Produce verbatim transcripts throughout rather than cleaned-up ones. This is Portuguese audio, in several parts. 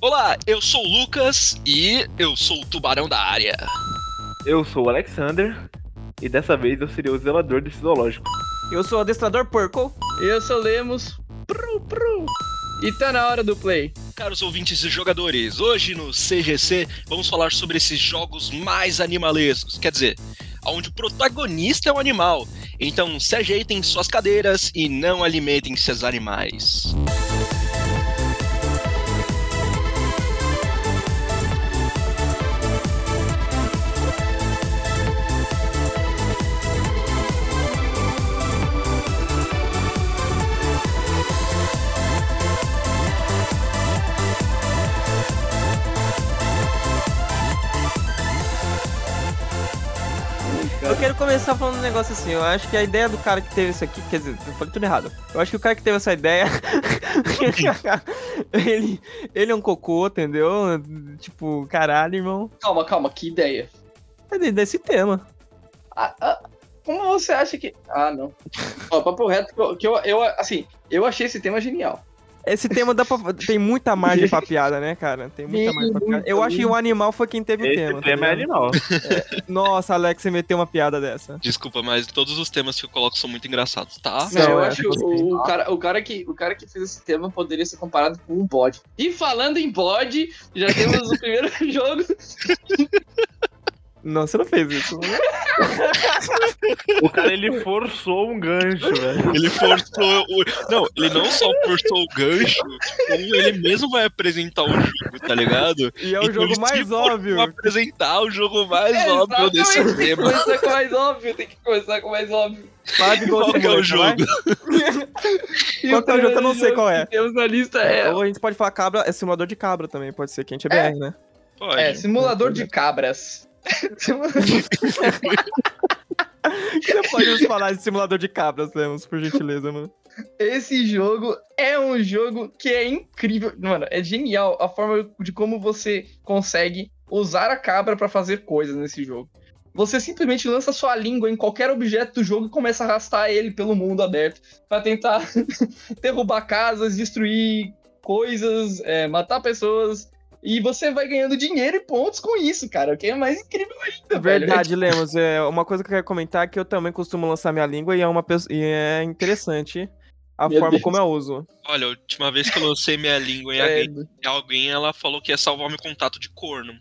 Olá, eu sou o Lucas e eu sou o tubarão da área. Eu sou o Alexander e dessa vez eu seria o zelador desse zoológico. Eu sou o adestrador Purcle. Eu sou o Lemos. Pru, pru. E tá na hora do play. Caros ouvintes e jogadores, hoje no C G C vamos falar sobre esses jogos mais animalescos, quer dizer, onde o protagonista é um animal. Então se ajeitem suas cadeiras e não alimentem seus animais. Eu quero começar falando um negócio assim, eu acho que a ideia do cara que teve isso aqui, quer dizer, eu falei tudo errado, eu acho que o cara que teve essa ideia, ele, ele é um cocô, entendeu? Tipo, caralho, irmão. Calma, calma, que ideia? É desse tema. Ah, ah, como você acha que... Ah, não. Ó, papo reto, que eu, eu, assim, eu achei esse tema genial. Esse tema dá pra... tem muita margem pra piada, né, cara? Tem muita margem pra piada. Eu acho que o animal foi quem teve o tema. Esse tema é animal. É... Nossa, Alex, você meteu uma piada dessa. Desculpa, mas todos os temas que eu coloco são muito engraçados, tá? Não, eu é, acho que o, o, cara, o, cara que, o cara que fez esse tema poderia ser comparado com um bode. E falando em bode, já temos o primeiro jogo... Não, você não fez isso. O cara, ele forçou um gancho, velho. Ele forçou... O... Não, ele não só forçou o gancho, como ele mesmo vai apresentar o jogo, tá ligado? E é o então jogo mais óbvio. Vai apresentar o jogo mais é, óbvio desse tema. Tem que começar com o mais óbvio, tem que começar com o mais óbvio. Vai, qual que é o jogo? Qual que é o jogo? Eu não sei qual é. Temos na lista é... Ou a gente pode falar cabra, é simulador de cabra também, pode ser, que a gente é B R, é, né? Pode. É, simulador de cabras. Você pode nos falar de simulador de cabras, Lemos, por gentileza, mano. Esse jogo é um jogo que é incrível, mano, é genial a forma de como você consegue usar a cabra pra fazer coisas nesse jogo. Você simplesmente lança sua língua em qualquer objeto do jogo e começa a arrastar ele pelo mundo aberto pra tentar derrubar casas, destruir coisas, é, matar pessoas. E você vai ganhando dinheiro e pontos com isso, cara, o que é mais incrível ainda, velho. Verdade, Lemos. É, uma coisa que eu quero comentar é que eu também costumo lançar minha língua e é, uma peço... e é interessante a Meu forma Deus. Como eu uso. Olha, a última vez que eu lancei minha língua em é. alguém, alguém, ela falou que ia salvar meu contato de corno.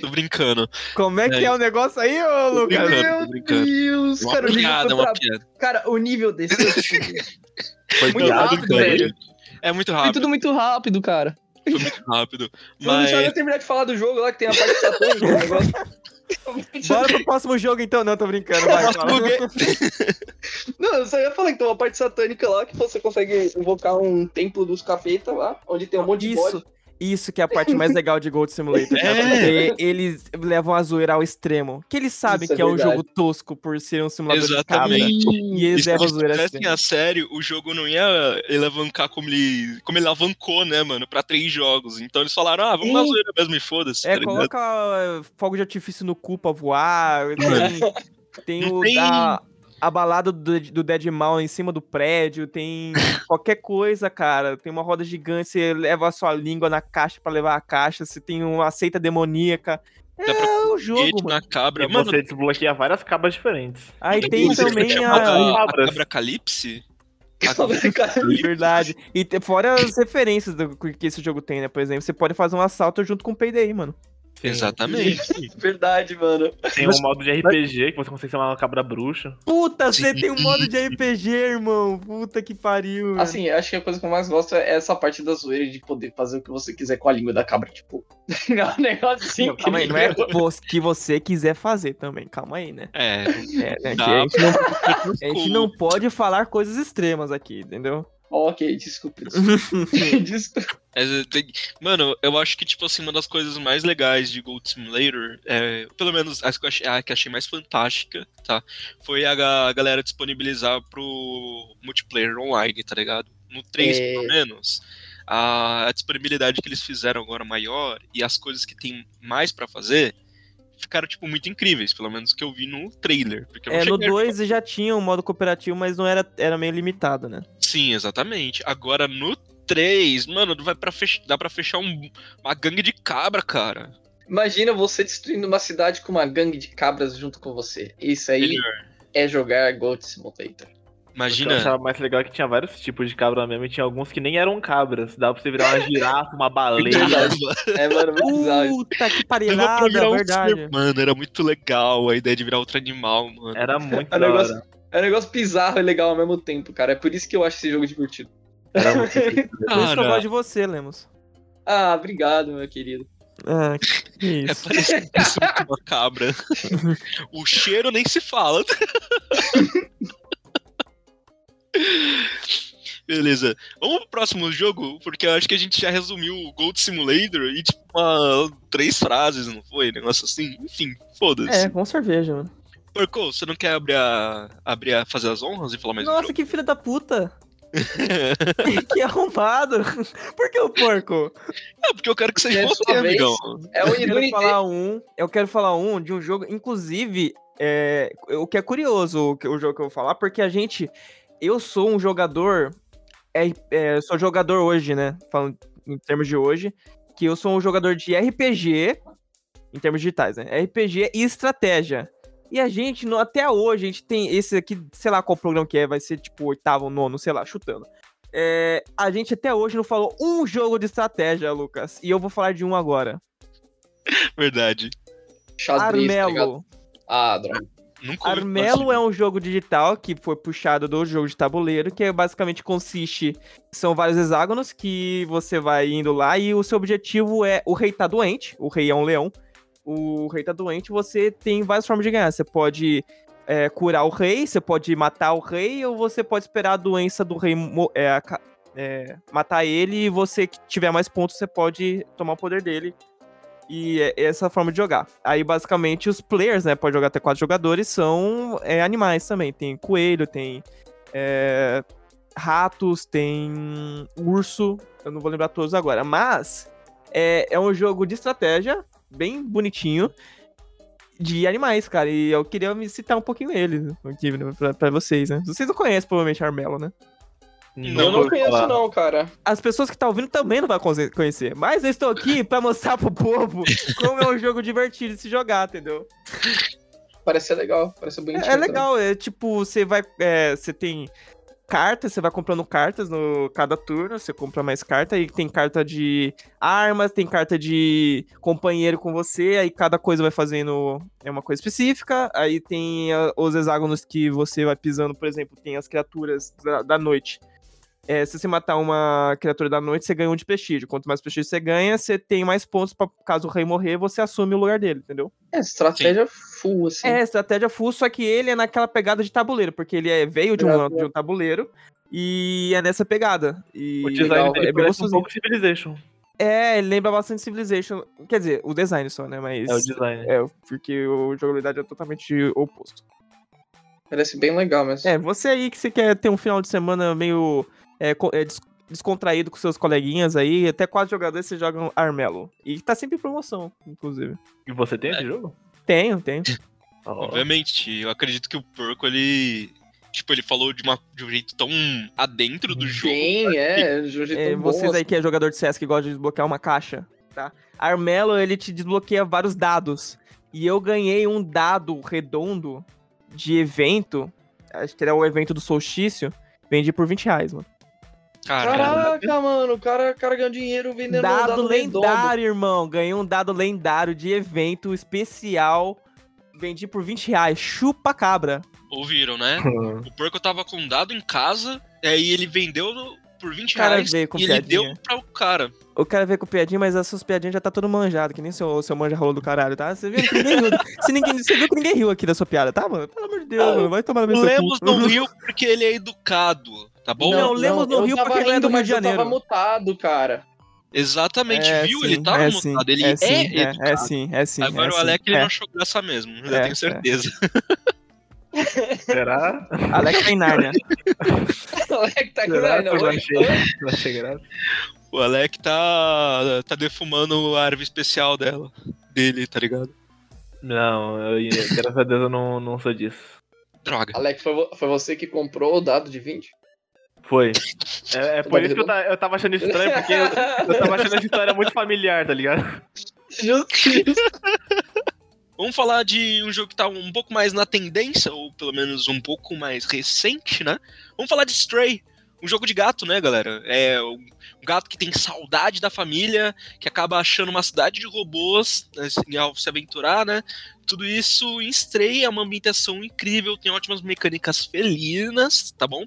Tô brincando. Como é, é que é o negócio aí, ô Lucas? Meu Deus, uma cara, piada, uma pra... piada. Cara, o nível desse... Foi muito rápido, velho. É muito rápido. Foi tudo muito rápido, cara. Foi muito rápido. Mas... Deixa eu terminar de falar do jogo lá, que tem a parte satânica do negócio. Bora pro próximo jogo, então. Não, tô brincando. Vai, não, eu só ia falar que tem uma parte satânica lá, que você consegue invocar um templo dos capeta lá, onde tem um monte de bode. Isso que é a parte mais legal de Goat Simulator. É. Porque eles levam a zoeira ao extremo. Que eles sabem isso que é, é um jogo tosco por ser um simulador Exatamente. de cabra. E eles e levam a zoeira ao extremo. Se a sério, o jogo não ia alavancar como ele, como ele alavancou, né, mano? Pra três jogos. Então eles falaram, ah, vamos dar zoeira mesmo e foda-se. É, tá coloca ligado? Fogo de artifício no cu pra voar. Tem, tem o tem... da... A balada do, do Deadmau em cima do prédio, tem qualquer coisa, cara. Tem uma roda gigante, você leva a sua língua na caixa pra levar a caixa, você tem uma seita demoníaca. É o jogo, mano. Cabra. Mano, você desbloqueia várias cabras diferentes. Aí então, tem também a... a... a cabra Calypse? Verdade. E fora as referências do que esse jogo tem, né? Por exemplo, você pode fazer um assalto junto com o P D I, mano. Sim. Exatamente. Verdade, mano. Tem um modo de R P G que você consegue chamar uma cabra bruxa. Puta, você tem um modo de R P G, irmão. Puta que pariu, mano. Assim, acho que a coisa que eu mais gosto é essa parte da zoeira de poder fazer o que você quiser com a língua da cabra. Tipo, é um negócio assim. Não, calma aí, não é o que você quiser fazer também. Calma aí, né? É. é né? A, gente não, a gente não pode falar coisas extremas aqui, entendeu? Ok, desculpa. desculpa. Mano, eu acho que, tipo assim, uma das coisas mais legais de Goat Simulator, é, pelo menos a que, eu achei, a que achei mais fantástica, tá? Foi a galera disponibilizar pro multiplayer online, tá ligado? No três, é... pelo menos, a, a disponibilidade que eles fizeram agora maior e as coisas que tem mais pra fazer... ficaram, tipo, muito incríveis, pelo menos que eu vi no trailer. Porque eu não é, no dois já tinha um modo cooperativo, mas não era, era meio limitado, né? Sim, exatamente. Agora, no três, mano, vai pra fech... dá pra fechar um... uma gangue de cabra, cara. Imagina você destruindo uma cidade com uma gangue de cabras junto com você. Isso aí Melhor. é jogar Goat Simulator. Imagina. Eu achava mais legal que tinha vários tipos de cabra mesmo, e tinha alguns que nem eram cabras. Dava pra você virar uma girafa, uma baleia. É, mano, muito bizarro. Puta que parilhada, é verdade. Ser, mano, era muito legal a ideia de virar outro animal, mano. Era muito legal. É um negócio bizarro e legal ao mesmo tempo, cara. É por isso que eu acho esse jogo divertido. Era muito divertido. Por isso que eu gosto de você, Lemos. Ah, obrigado, meu querido. Ah, que isso. É parecido com uma cabra. O cheiro nem se fala. Beleza, vamos pro próximo jogo, porque eu acho que a gente já resumiu o Goat Simulator e tipo uma, três frases, não foi? Negócio assim, enfim, foda-se. É, com cerveja, mano. Purcle, você não quer abrir a, abrir a fazer as honras e falar mais? Nossa, que filha da puta. Que arrombado. Por que o Purcle? É, porque eu quero que vocês é fossem, amigão. É eu, quero falar um, eu quero falar um de um jogo, inclusive, é, o que é curioso o, o jogo que eu vou falar, porque a gente... Eu sou um jogador, é, é, sou jogador hoje, né, falando em termos de hoje, que eu sou um jogador de R P G, em termos digitais, né, R P G e estratégia. E a gente, no, até hoje, a gente tem esse aqui, sei lá qual programa que é, vai ser tipo oitavo, nono, sei lá, chutando. É, a gente até hoje não falou um jogo de estratégia, Lucas, e eu vou falar de um agora. Verdade. Armello. Ah, droga. Nunca Armello é um jogo digital que foi puxado do jogo de tabuleiro, que basicamente consiste... São vários hexágonos que você vai indo lá e o seu objetivo é... O rei tá doente, o rei é um leão. O rei tá doente, você tem várias formas de ganhar. Você pode é, curar o rei, você pode matar o rei, ou você pode esperar a doença do rei é, é, matar ele, e você que tiver mais pontos, você pode tomar o poder dele. E é essa forma de jogar. Aí, basicamente, os players, né? Pode jogar até quatro jogadores, são é, animais também. Tem coelho, tem é, ratos, tem urso. Eu não vou lembrar todos agora. Mas é, é um jogo de estratégia, bem bonitinho, de animais, cara. E eu queria me citar um pouquinho ele aqui pra, pra vocês, né? Vocês não conhecem, provavelmente, Armello, né? Não, eu não conheço falar. não, cara. As pessoas que estão tá ouvindo também não vão conhecer. Mas eu estou aqui pra mostrar pro povo como é um jogo divertido de se jogar, entendeu? Parece ser legal, parece bonitinho. É, é legal, também. é tipo, você vai... É, você tem cartas, você vai comprando cartas no cada turno, você compra mais cartas, aí tem carta de armas, tem carta de companheiro com você, aí cada coisa vai fazendo é uma coisa específica, aí tem a, os hexágonos que você vai pisando, por exemplo, tem as criaturas da, da noite. É, se você matar uma criatura da noite, você ganha um de prestígio. Quanto mais prestígio você ganha, você tem mais pontos pra, caso o rei morrer, você assume o lugar dele, entendeu? É, estratégia Sim. full, assim. É, estratégia full, só que ele é naquela pegada de tabuleiro, porque ele é, veio de um, de um tabuleiro e é nessa pegada. E, o design legal, dele é parece gostosinho. Um pouco Civilization. É, ele lembra bastante Civilization. Quer dizer, o design só, né? Mas é, o design. É, porque a jogabilidade é totalmente oposto. Parece bem legal, mas... É, você aí que você quer ter um final de semana meio... É, é descontraído com seus coleguinhas aí, até quatro jogadores você joga um Armello. E tá sempre em promoção, inclusive. E você tem é. esse jogo? Tenho, tenho. Oh. Obviamente, eu acredito que o Purcle, ele... Tipo, ele falou de, uma, de um jeito tão adentro do jogo. Sim, cara. é, de um jeito é, tão Vocês bom, aí assim. que é jogador de C S que gosta de desbloquear uma caixa, tá? Armello, ele te desbloqueia vários dados. E eu ganhei um dado redondo de evento, acho que era o evento do solstício, vendi por vinte reais, mano. Caraca, Caraca, mano, o cara, cara ganhou dinheiro vendendo dado um dado lendário, redondo. Irmão. Ganhei um dado lendário de evento especial. Vendi por vinte reais. Chupa cabra. Ouviram, né? O Purcle tava com um dado em casa, aí ele vendeu por vinte reais e piadinha. Ele deu pra o cara. O cara veio com piadinha, mas as suas piadinhas já tá todo manjado, que nem seu, seu manja rolo do caralho, tá? Você viu que ninguém riu. Se ninguém, você viu que ninguém riu aqui da sua piada, tá, mano? Pelo amor de Deus, ah, mano, vai tomar na mesa. O Lemos não riu porque ele é educado. Tá bom? Não, Lemos no Rio porque ele é do Rio de Janeiro. Eu tava mutado, cara. Exatamente, é, viu? Sim, ele tava é, mutado. Ele é, sim, é, é, é sim, é sim. Agora é, o Alec, ele é. não achou graça mesmo, é, eu tenho certeza. É. Será? Alec tá em Nárnia. Alec tá em Nárnia. O Alec tá, tá defumando a árvore especial dela, dele, tá ligado? Não, eu, graças a Deus eu não, não sou disso. Droga. Alex, foi, foi você que comprou o dado de vinte? Foi. É, é por isso que eu, eu tava achando isso estranho, porque eu, eu tava achando essa história muito familiar, tá ligado? Justiça. Vamos falar de um jogo que tá um pouco mais na tendência, ou pelo menos um pouco mais recente, né? Vamos falar de Stray. Um jogo de gato, né, galera? É um gato que tem saudade da família, que acaba achando uma cidade de robôs, né, ao se aventurar, né? Tudo isso em Stray, é uma ambientação incrível, tem ótimas mecânicas felinas, tá bom?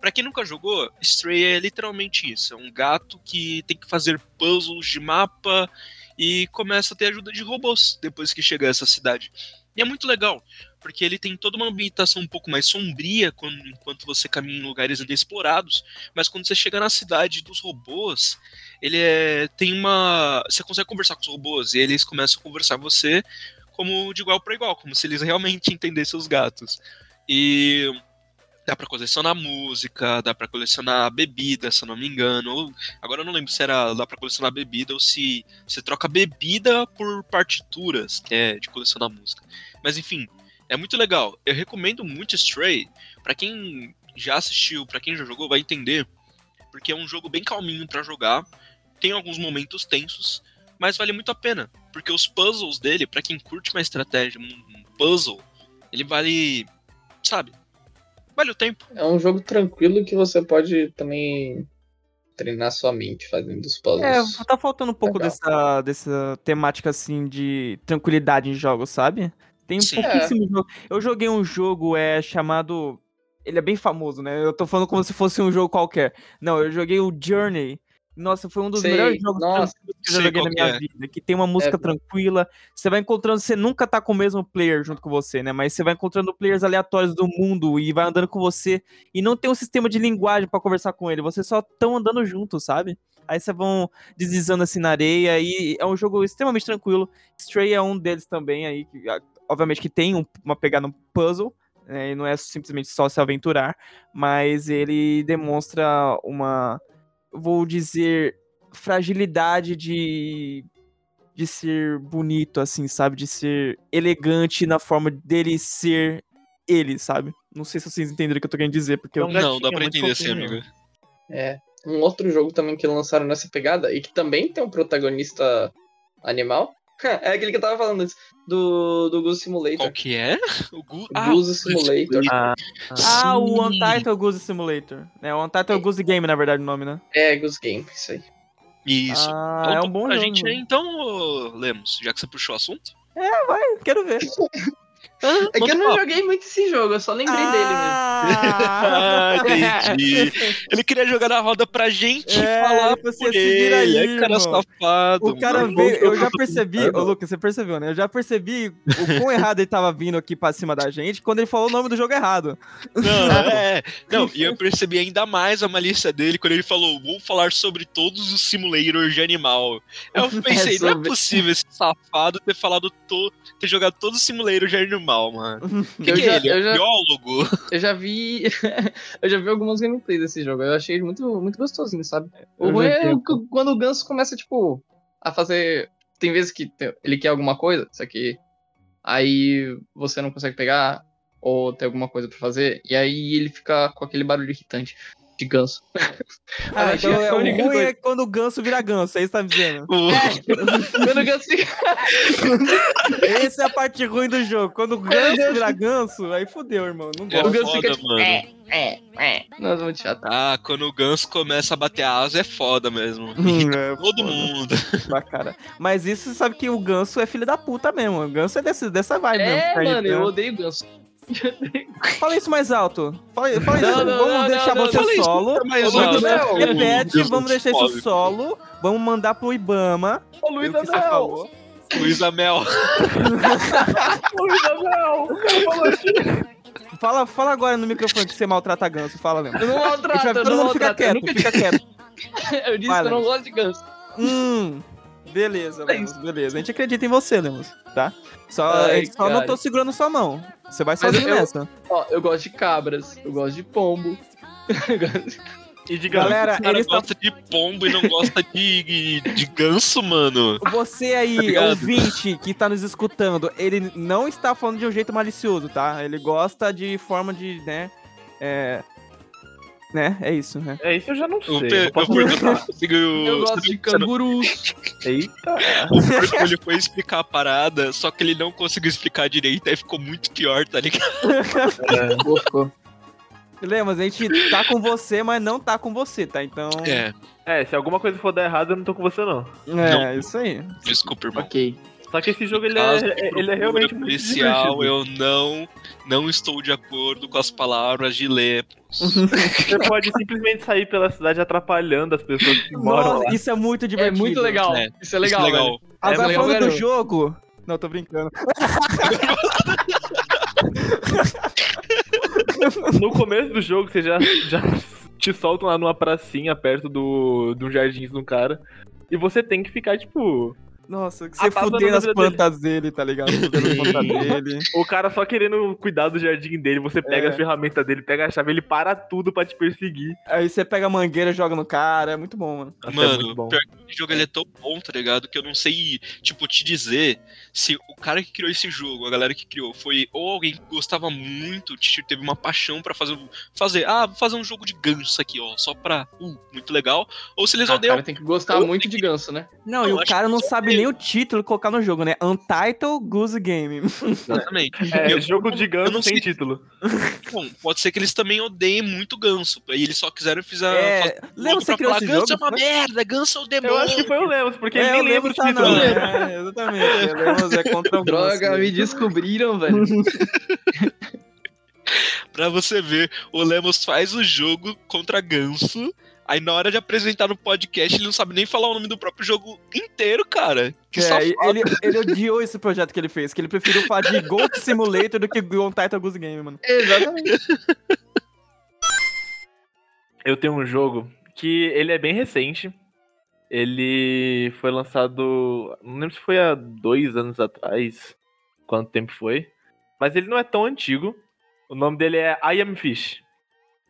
Pra quem nunca jogou, Stray é literalmente isso. É um gato que tem que fazer puzzles de mapa e começa a ter ajuda de robôs depois que chega a essa cidade. E é muito legal, porque ele tem toda uma ambientação um pouco mais sombria quando, enquanto você caminha em lugares ainda explorados, mas quando você chega na cidade dos robôs, ele é, tem uma... você consegue conversar com os robôs e eles começam a conversar com você como de igual para igual, como se eles realmente entendessem os gatos. E dá pra colecionar música, dá pra colecionar bebida, se eu não me engano, ou, agora eu não lembro se era dá pra colecionar bebida ou se você troca bebida por partituras, que é de colecionar música. Mas enfim, é muito legal. Eu recomendo muito Stray. Pra quem já assistiu, pra quem já jogou, vai entender. Porque é um jogo bem calminho pra jogar. Tem alguns momentos tensos, mas vale muito a pena. Porque os puzzles dele, pra quem curte uma estratégia, um puzzle, ele vale... sabe? Vale o tempo. É um jogo tranquilo que você pode também treinar sua mente fazendo os puzzles. É, tá faltando um pouco dessa, dessa temática assim de tranquilidade em jogos, sabe? Tem pouquíssimo é. jogo. Eu joguei um jogo é, chamado... Ele é bem famoso, né? Eu tô falando como se fosse um jogo qualquer. Não, eu joguei o Journey. Nossa, foi um dos sei, melhores jogos nossa, que eu já joguei na minha é. vida. Que tem uma música é. tranquila. Você vai encontrando... Você nunca tá com o mesmo player junto com você, né? Mas você vai encontrando players aleatórios do mundo e vai andando com você. E não tem um sistema de linguagem pra conversar com ele. Vocês só estão andando juntos, sabe? Aí vocês vão deslizando assim na areia. E é um jogo extremamente tranquilo. Stray é um deles também aí, que... Obviamente que tem um, uma pegada no puzzle, né, e não é simplesmente só se aventurar, mas ele demonstra uma, vou dizer, fragilidade de, de ser bonito, assim, sabe? De ser elegante na forma dele ser ele, sabe? Não sei se vocês entenderam o que eu tô querendo dizer, porque... Não, eu não dá pra entender assim, amigo. É, um outro jogo também que lançaram nessa pegada, e que também tem um protagonista animal, é aquele que eu tava falando antes, do, do Goose Simulator. Qual que é? O Goose ah, Simulator. Ah, ah. ah o Untitled Goose Simulator. É o Untitled é. Goose Game, na verdade, o nome, né? É, Goose Game, isso aí. Isso. Ah, então, é um bom pra jogo. Gente aí, então, Lemos, já que você puxou o assunto. É, vai, quero ver. Ah, é que eu não papo. joguei muito esse jogo, eu só lembrei ah, dele mesmo. Ah, entendi. Ele queria jogar na roda pra gente é, falar você por se ele, aí, ele cara safado. O cara mano. veio, eu já percebi, ô Lucas, você percebeu, né? Eu já percebi o quão errado ele tava vindo aqui pra cima da gente quando ele falou o nome do jogo errado. Não, é, não, e eu percebi ainda mais a malícia dele quando ele falou, vou falar sobre todos os simulators de animal. Eu pensei, é sobre... não é possível esse safado ter falado, to... ter jogado todos os simulators de animal. Mal, mano. Que eu, que já, é ele? eu já biólogo. Eu já vi. eu já vi algumas gameplays desse jogo. Eu achei ele muito, muito gostosinho, sabe? O ruim é quando o Ganso começa, tipo, a fazer. Tem vezes que ele quer alguma coisa, só que aí você não consegue pegar, ou tem alguma coisa pra fazer, e aí ele fica com aquele barulho irritante de ganso. Ah, então é, o ruim é quando o ganso vira ganso, é isso que tá me dizendo. Uh. É, quando o ganso fica... Essa é a parte ruim do jogo. Quando o ganso vira ganso, aí fodeu, irmão. Não gosto. É o ganso foda, fica... mano. É, é, é. Nós vamos te chatar. Ah, quando o ganso começa a bater a asa, é foda mesmo. Hum, é todo foda. mundo. Bacana. Mas isso, você sabe que o ganso é filho da puta mesmo. O ganso é desse, dessa vibe é, mesmo. É, mano, eu odeio ganso. Fala isso mais alto. Fala, fala não, isso. Não, vamos não, deixar não, você não, solo. Repete, vamos deixar isso solo. Vamos mandar pro Ibama. Ô, Luísa Mel. Luísa Mel. Luísa Mel. Fala, fala agora no microfone que você maltrata ganso. Fala mesmo. Eu não maltrato, eu todo não mundo fica quieto, nunca... fica quieto. Eu disse Vai, que eu não gosto de ganso. Hum. Beleza, Lemos, beleza. A gente acredita em você, Lemos, tá? Só, Ai, só não tô segurando sua mão. Você vai sozinho eu, nessa. Ó, eu gosto de cabras, eu gosto de pombo. E de galera, o cara gosta tá... de pombo e não gosta de, de ganso, mano. Você aí, tá ouvinte, que tá nos escutando, ele não está falando de um jeito malicioso, tá? Ele gosta de forma de, né, é... Né, é isso, né? É isso, eu já não sei. Eu, eu, posso... eu, consigo... eu gosto de cangurus. Eita. O Purple, ele foi explicar a parada, só que ele não conseguiu explicar direito, aí ficou muito pior, tá ligado? É, Lemos, a gente tá com você, mas não tá com você, tá? Então... É, é se alguma coisa for dar errado, eu não tô com você, não. É, não. Isso aí. Desculpa, irmão. Ok. Só que esse jogo, ele é, ele é realmente muito policial, eu não, não estou de acordo com as palavras de Lemos. Você pode simplesmente sair pela cidade atrapalhando as pessoas que moram. Nossa, lá. Isso é muito divertido. É muito legal. É. Isso é legal, isso é legal. Agora, é falando legal, do velho. Jogo... Não, tô brincando. No começo do jogo, você já, já te soltam lá numa pracinha perto do, do jardim de um cara. E você tem que ficar, tipo... Nossa, que você fudendo as plantas dele. dele, tá ligado? Fudendo as plantas dele. O cara só querendo cuidar do jardim dele, você pega é. a ferramenta dele, pega a chave, ele para tudo pra te perseguir. Aí você pega a mangueira e joga no cara, é muito bom, mano. Até mano, é muito bom. Pior que esse jogo ele é tão bom, tá ligado? Que eu não sei, tipo, te dizer se o cara que criou esse jogo, a galera que criou, foi ou alguém que gostava muito, teve uma paixão pra fazer, fazer ah, vou fazer um jogo de ganso aqui, ó, só pra, uh, muito legal, ou se eles ah, odeiam. O cara tem que gostar muito de ganso, né? Não, eu e o cara não sabe nem o título colocar no jogo, né? Untitled Goose Game. Exatamente. É, eu, jogo de ganso sem título. Bom, pode ser que eles também odeiem muito ganso. E eles só quiseram fazer... É, Lemos, você criou esse ganso jogo? Ganso é uma merda, ganso é o demônio. Eu acho que foi o Lemos, porque é, ele nem lembra o título. Tá, não. É, exatamente. O Lemos é contra o droga, gosto, me descobriram, velho. Pra você ver, o Lemos faz o jogo contra ganso. Aí na hora de apresentar no podcast, ele não sabe nem falar o nome do próprio jogo inteiro, cara. Que é, ele, ele odiou esse projeto que ele fez, que ele preferiu falar de Goat Simulator do que Untitled Goose Game, mano. Exatamente. Eu tenho um jogo que ele é bem recente. Ele foi lançado... Não lembro se foi há dois anos atrás, quanto tempo foi. Mas ele não é tão antigo. O nome dele é I Am Fish.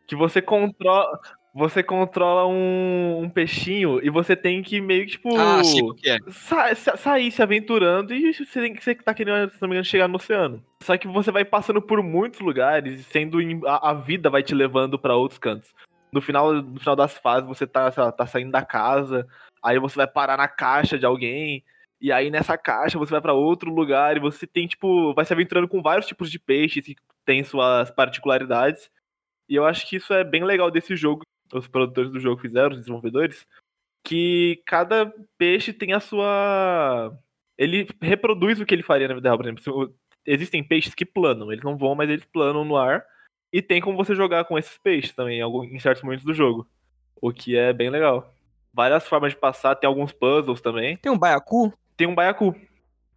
Que você controla... Você controla um, um peixinho e você tem que meio que, tipo... Ah, sim, o que é? sa- sa- sair se aventurando e você tem que você tá querendo, se não me engano, chegar no oceano. Só que você vai passando por muitos lugares e sendo... Em, a, a vida vai te levando pra outros cantos. No final, no final das fases, você tá, sei lá, tá saindo da casa, aí você vai parar na caixa de alguém... E aí nessa caixa você vai pra outro lugar e você tem, tipo... Vai se aventurando com vários tipos de peixes que tem suas particularidades. E eu acho que isso é bem legal desse jogo. Os produtores do jogo fizeram, os desenvolvedores, que cada peixe tem a sua... Ele reproduz o que ele faria na vida real, por exemplo. Existem peixes que planam, eles não voam, mas eles planam no ar. E tem como você jogar com esses peixes também, em certos momentos do jogo. O que é bem legal. Várias formas de passar, tem alguns puzzles também. Tem um baiacu? Tem um baiacu.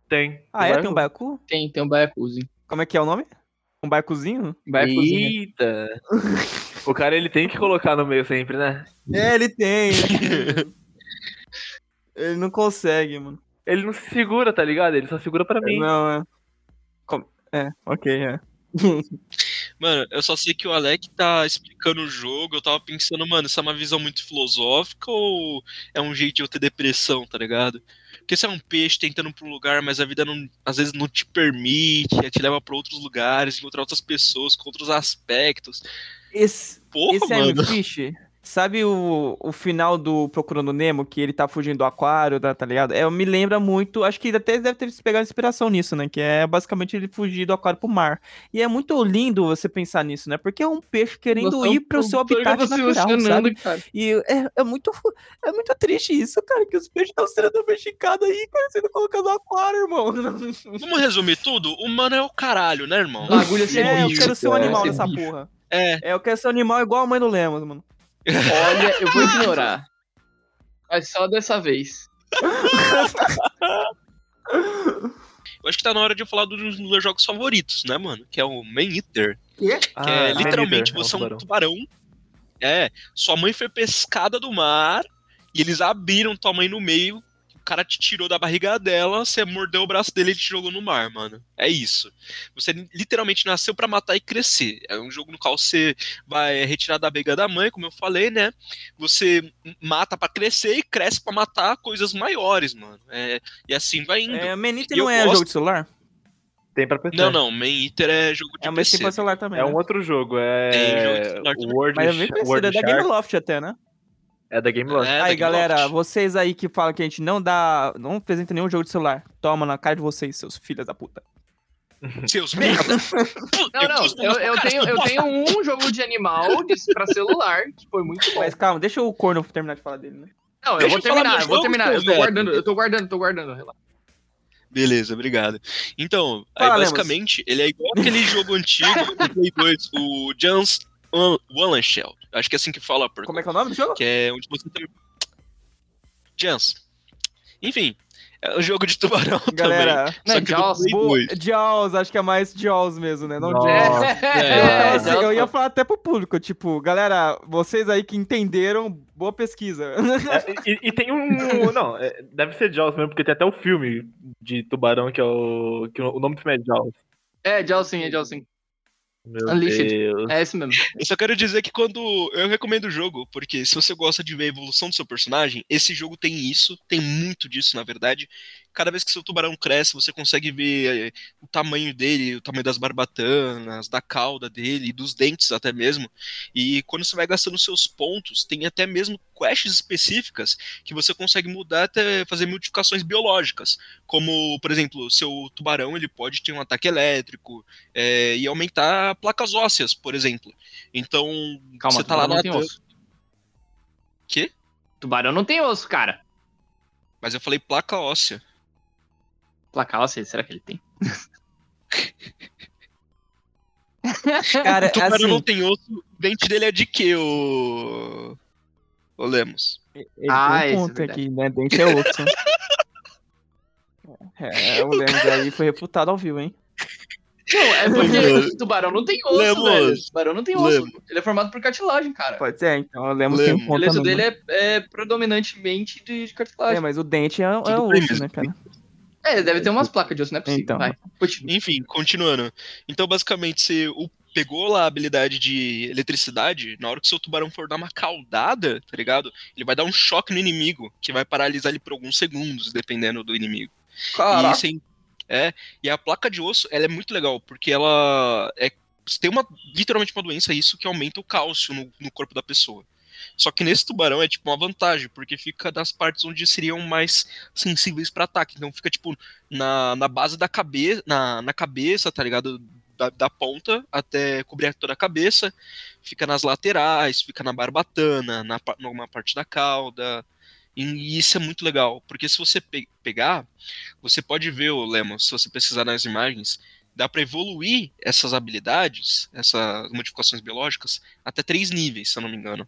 Tem. Ah, é? Tem um baiacu? Tem, tem um baiacuzinho. Como é que é o nome? Um baiacuzinho? Baiacuzinho. Eita! O cara, ele tem que colocar no meio sempre, né? É, ele tem. Ele não consegue, mano. Ele não se segura, tá ligado? Ele só segura pra mim. Não, é... Como... É, ok, é. Mano, eu só sei que o Alec tá explicando o jogo, eu tava pensando, mano, isso é uma visão muito filosófica ou é um jeito de eu ter depressão, tá ligado? Porque você é um peixe tentando pra um lugar, mas a vida não, às vezes não te permite, te leva pra outros lugares, encontrar outras pessoas com outros aspectos. Esse, Porra, esse mano. Fish, sabe o, o final do Procurando Nemo, que ele tá fugindo do aquário, tá, tá ligado? É, me lembra muito, acho que até deve ter se pegado inspiração nisso, né? Que é basicamente ele fugir do aquário pro mar. E é muito lindo você pensar nisso, né? Porque é um peixe querendo Nossa, ir pro eu, seu habitat natural, sabe? Cara. E é, é, muito, é muito triste isso, cara, que os peixes estão sendo domesticados aí, cara, sendo colocados no aquário, irmão. Vamos resumir tudo? O humano é o caralho, né, irmão? Agulha sem é, bicho, eu quero ser um animal é, nessa bicho. porra. É. é, eu quero ser animal igual a mãe do Lemos, mano. Olha, eu vou ignorar. Mas só dessa vez. Eu acho que tá na hora de eu falar dos meus um jogos favoritos, né, mano? Que é o Man Eater. Que, que ah, é literalmente você é um tubarão. É, sua mãe foi pescada do mar e eles abriram tua mãe no meio cara te tirou da barriga dela, você mordeu o braço dele e ele te jogou no mar, mano. É isso. Você literalmente nasceu pra matar e crescer. É um jogo no qual você vai retirar da barriga da mãe, como eu falei, né? Você mata pra crescer e cresce pra matar coisas maiores, mano. É, e assim vai indo. É, Man Eater não é gosto... jogo de celular? Tem pra P C. Não, não, Man Eater é jogo de é, mas P C. É, mas tem pra celular também. É, né? Um outro jogo, é... Tem jogo de celular também. World, mas é bem parecido, World é da Gameloft até, né? É da Gameloft. É, aí, da galera, Gameloft. Vocês aí que falam que a gente não dá... Não apresenta nenhum jogo de celular. Toma na cara de vocês, seus filhos da puta. Seus merda! Não, não, eu, eu, tenho, eu tenho um jogo de animal pra celular, que foi muito bom. Mas calma, deixa o Corno terminar de falar dele, né? Não, eu vou terminar, eu vou terminar. Eu tô guardando, eu tô guardando, tô guardando, relaxa. Beleza, obrigado. Então, aí, basicamente, ele é igual aquele jogo antigo do Play dois, o Jans Wallenshell. Acho que é assim que fala. Por... Como é que é o nome do jogo? Que é onde você tem... Jans. Enfim, é um jogo de tubarão galera, também. Né, só que Jaws, do Play dois. Jaws, acho que é mais Jaws mesmo, né? Não Jaws. É, é, assim, eu ia falar até pro público, tipo, galera, vocês aí que entenderam... Boa pesquisa. É, e, e tem um... Não, é, deve ser Jaws mesmo, porque tem até o um filme de tubarão que é o... Que o nome do filme é Jaws. É, Jaws sim, é Jaws sim. Meu Unleashed. Deus. É esse mesmo. Eu só quero dizer que quando... Eu recomendo o jogo, porque se você gosta de ver a evolução do seu personagem, esse jogo tem isso, tem muito disso, na verdade. Cada vez que seu tubarão cresce, você consegue ver o tamanho dele, o tamanho das barbatanas, da cauda dele, dos dentes até mesmo. E quando você vai gastando seus pontos, tem até mesmo quests específicas que você consegue mudar até fazer modificações biológicas. Como, por exemplo, seu tubarão ele pode ter um ataque elétrico é, e aumentar placas ósseas, por exemplo. Então, calma, você tá lá na... Quê? Tubarão não tem osso, cara. Mas eu falei placa óssea. Placa óssea, será que ele tem? Cara, o tubarão assim... não tem osso, o dente dele é de quê, o... o Lemos? Ele ah, tem um ponto é aqui, né? Dente é osso. É, o Lemos aí foi refutado ao vivo, hein? Não, é porque o tubarão não tem osso, Lemos. Velho. O tubarão não tem osso. Lemos. Ele é formado por cartilagem, cara. Pode ser, então o Lemos tem um ponto. O beleza dele é, é predominantemente de, de cartilagem. É, mas o dente é, é osso, bem, né, cara? É, deve ter umas placas de osso, não é possível. Então. Vai, continua. Enfim, continuando. Então, basicamente, você pegou lá a habilidade de eletricidade, na hora que seu tubarão for dar uma caudada, tá ligado? Ele vai dar um choque no inimigo, que vai paralisar ele por alguns segundos, dependendo do inimigo. Caraca. E você... É, e a placa de osso, ela é muito legal, porque ela é, tem uma, literalmente uma doença, isso que aumenta o cálcio no, no corpo da pessoa. Só que nesse tubarão é tipo uma vantagem, porque fica nas partes onde seriam mais sensíveis para ataque. Então fica tipo na, na base da cabeça, na, na cabeça, tá ligado? Da, da ponta até cobrir toda a cabeça. Fica nas laterais, fica na barbatana, na, em alguma parte da cauda... E isso é muito legal, porque se você pe- pegar, você pode ver, o Lemos, se você pesquisar nas imagens, dá pra evoluir essas habilidades, essas modificações biológicas, até três níveis, se eu não me engano.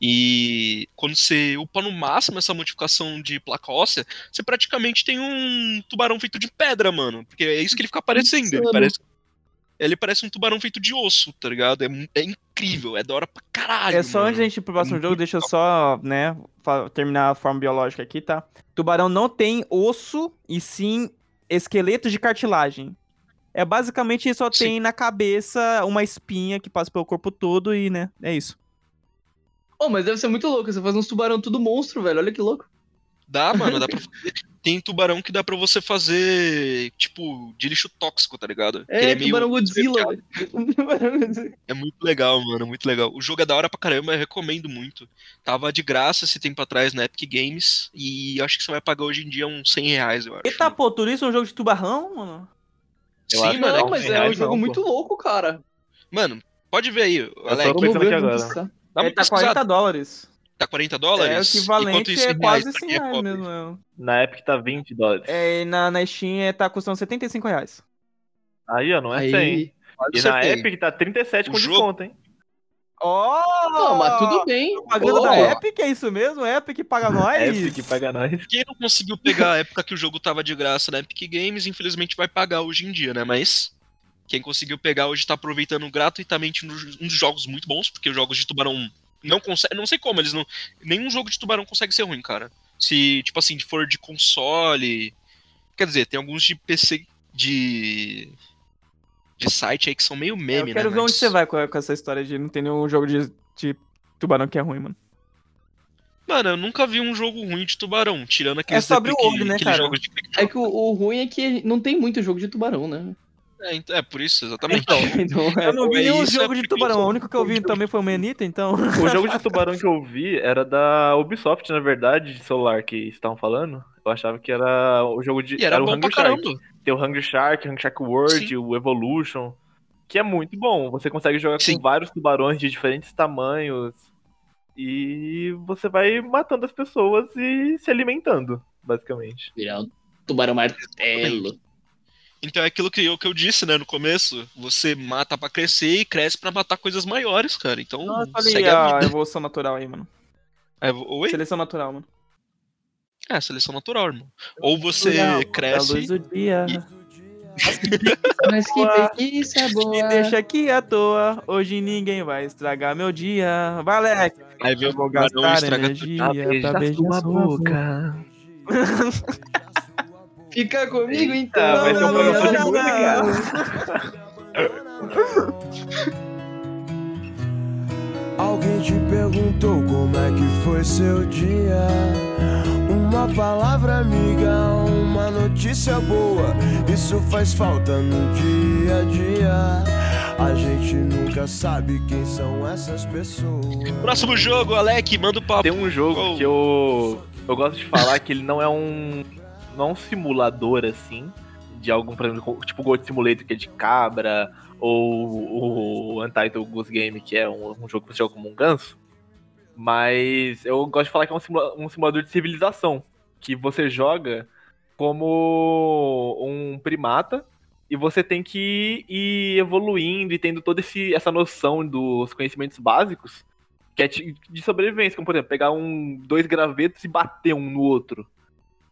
E quando você upa no máximo essa modificação de placa óssea, você praticamente tem um tubarão feito de pedra, mano, porque é isso que ele fica parecendo, ele parece... Ele parece um tubarão feito de osso, tá ligado? É, é incrível, é da hora pra caralho. É só mano. Antes da gente ir pro próximo é jogo, deixa eu só, né, terminar a forma biológica aqui, tá? Tubarão não tem osso e sim esqueleto de cartilagem. É basicamente ele só sim. Tem na cabeça uma espinha que passa pelo corpo todo e, né, é isso. Oh, mas deve ser muito louco, você faz uns tubarão tudo monstro, velho, olha que louco. Dá, mano, dá pra fazer. Tem tubarão que dá pra você fazer, tipo, de lixo tóxico, tá ligado? É, ele é tubarão meio... Godzilla. É muito legal, mano, muito legal. O jogo é da hora pra caramba, eu recomendo muito. Tava de graça esse tempo atrás na Epic Games e acho que você vai pagar hoje em dia uns cem reais, eu acho. Eita, né? Pô, tudo isso é um jogo de tubarão, mano? Eu sim, mano, não, é mas é um jogo não, muito pô. Louco, cara. Mano, pode ver aí, Alec. Ele tá quarenta dólares. Tá quarenta dólares? É, o equivalente isso, é quase cem reais mesmo. Eu. Na Epic tá vinte dólares. É, e na, na Steam tá custando setenta e cinco reais. Aí, ó, não é cem. E na tem. Epic tá trinta e sete com desconto, hein? Ó! Oh, não, mas tudo bem. A propaganda oh. da Epic é isso mesmo? Epic paga nós? Epic paga nós. Quem não conseguiu pegar a época que o jogo tava de graça na Epic Games, infelizmente vai pagar hoje em dia, né? Mas... Quem conseguiu pegar hoje tá aproveitando gratuitamente uns jogos muito bons, porque os jogos de tubarão... Não consegue, não sei como, eles não. Nenhum jogo de tubarão consegue ser ruim, cara. Se, tipo assim, for de console... Quer dizer, tem alguns de P C, de... de site aí que são meio meme, né? Eu quero né, ver mas... onde você vai com essa história de não ter nenhum jogo de, de tubarão que é ruim, mano. Mano, eu nunca vi um jogo ruim de tubarão, tirando aqueles... É só abrir o olho, né, cara? De... É que o, o ruim é que não tem muito jogo de tubarão, né? É, é por isso, exatamente. Então, então, é, eu não vi nenhum jogo é de tubarão, o único que eu vi também foi o Man Eater, então... O jogo de tubarão que eu vi era da Ubisoft, na verdade, de celular que estavam falando. Eu achava que era o jogo de... E era, era bom o Hungry pra Shark. Caramba. Tem o Hungry Shark, o Hungry Shark World, sim, o Evolution, que é muito bom. Você consegue jogar, sim, com vários tubarões de diferentes tamanhos e você vai matando as pessoas e se alimentando, basicamente. Virar um tubarão martelo. Então é aquilo que eu, que eu disse, né, no começo. Você mata pra crescer e cresce pra matar coisas maiores, cara. Então, nossa, segue a, a vida. Evolução natural aí, mano. É, oi? Seleção natural, mano. É, seleção natural, irmão. Ou você natural, cresce... A luz do dia. E... Mas que delícia boa. Me deixa aqui à toa. Hoje ninguém vai estragar meu dia. Vai, Alec. Aí vem o gastar energia pra beijar, pra beijar sua boca. Fica comigo, então. Ah, vai ser um programa de música. Alguém te perguntou como é que foi seu dia? Uma palavra amiga, uma notícia boa. Isso faz falta no dia a dia. A gente nunca sabe quem são essas pessoas. Próximo jogo, Alec, manda o papo. Tem um jogo oh. que eu, eu gosto de falar que ele não é um, não é um simulador, assim, de algum, por exemplo, tipo o Goat Simulator, que é de cabra, ou o Untitled Goose Game, que é um, um jogo que você joga como um ganso, mas eu gosto de falar que é um, simula- um simulador de civilização, que você joga como um primata, e você tem que ir evoluindo e tendo toda esse, essa noção dos conhecimentos básicos, que é de sobrevivência, como por exemplo, pegar um, dois gravetos e bater um no outro.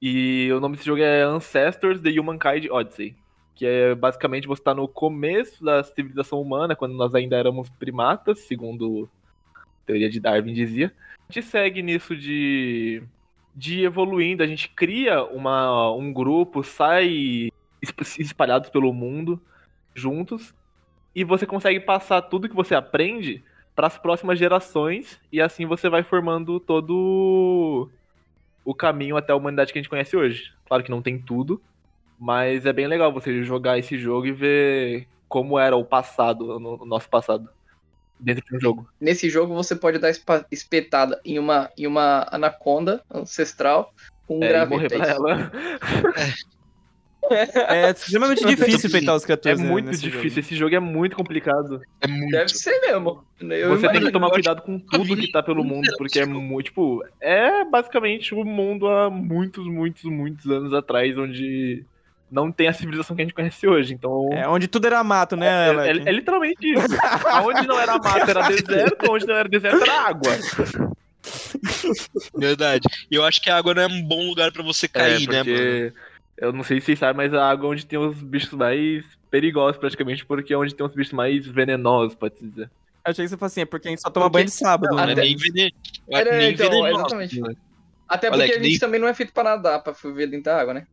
E o nome desse jogo é Ancestors The Humankind Odyssey, que é basicamente você tá no começo da civilização humana, quando nós ainda éramos primatas, segundo a teoria de Darwin dizia. A gente segue nisso de, de evoluindo, a gente cria uma, um grupo, sai espalhados pelo mundo, juntos, e você consegue passar tudo que você aprende para as próximas gerações, e assim você vai formando todo o caminho até a humanidade que a gente conhece hoje. Claro que não tem tudo, mas é bem legal você jogar esse jogo e ver como era o passado, o nosso passado, dentro de um jogo. Nesse jogo você pode dar espetada em uma, em uma anaconda ancestral com um é, graveto. É, é extremamente difícil peitar os criaturas. É muito difícil, jogo. Esse jogo é muito complicado. É muito. Deve ser mesmo. Eu você tem que tomar cuidado com tudo que tá pelo mundo, porque é muito, tipo, é basicamente o mundo há muitos, muitos, muitos anos atrás, onde... não tem a civilização que a gente conhece hoje, então... É, onde tudo era mato, né, é, é, é, é literalmente isso. Onde não era mato era deserto, onde não era deserto era água. Verdade. E eu acho que a água não é um bom lugar pra você cair, é, porque, né, mano? Eu não sei se vocês sabem, mas a água é onde tem os bichos mais perigosos, praticamente, porque é onde tem os bichos mais venenosos, pode-se dizer. Eu achei que você falou assim, é porque a gente só toma porque... banho de sábado. Não, né? Até... nem veneno. Era, então, venenoso, exatamente. Né? Até porque Alec, a gente nem... também não é feito pra nadar, pra viver dentro da água, né?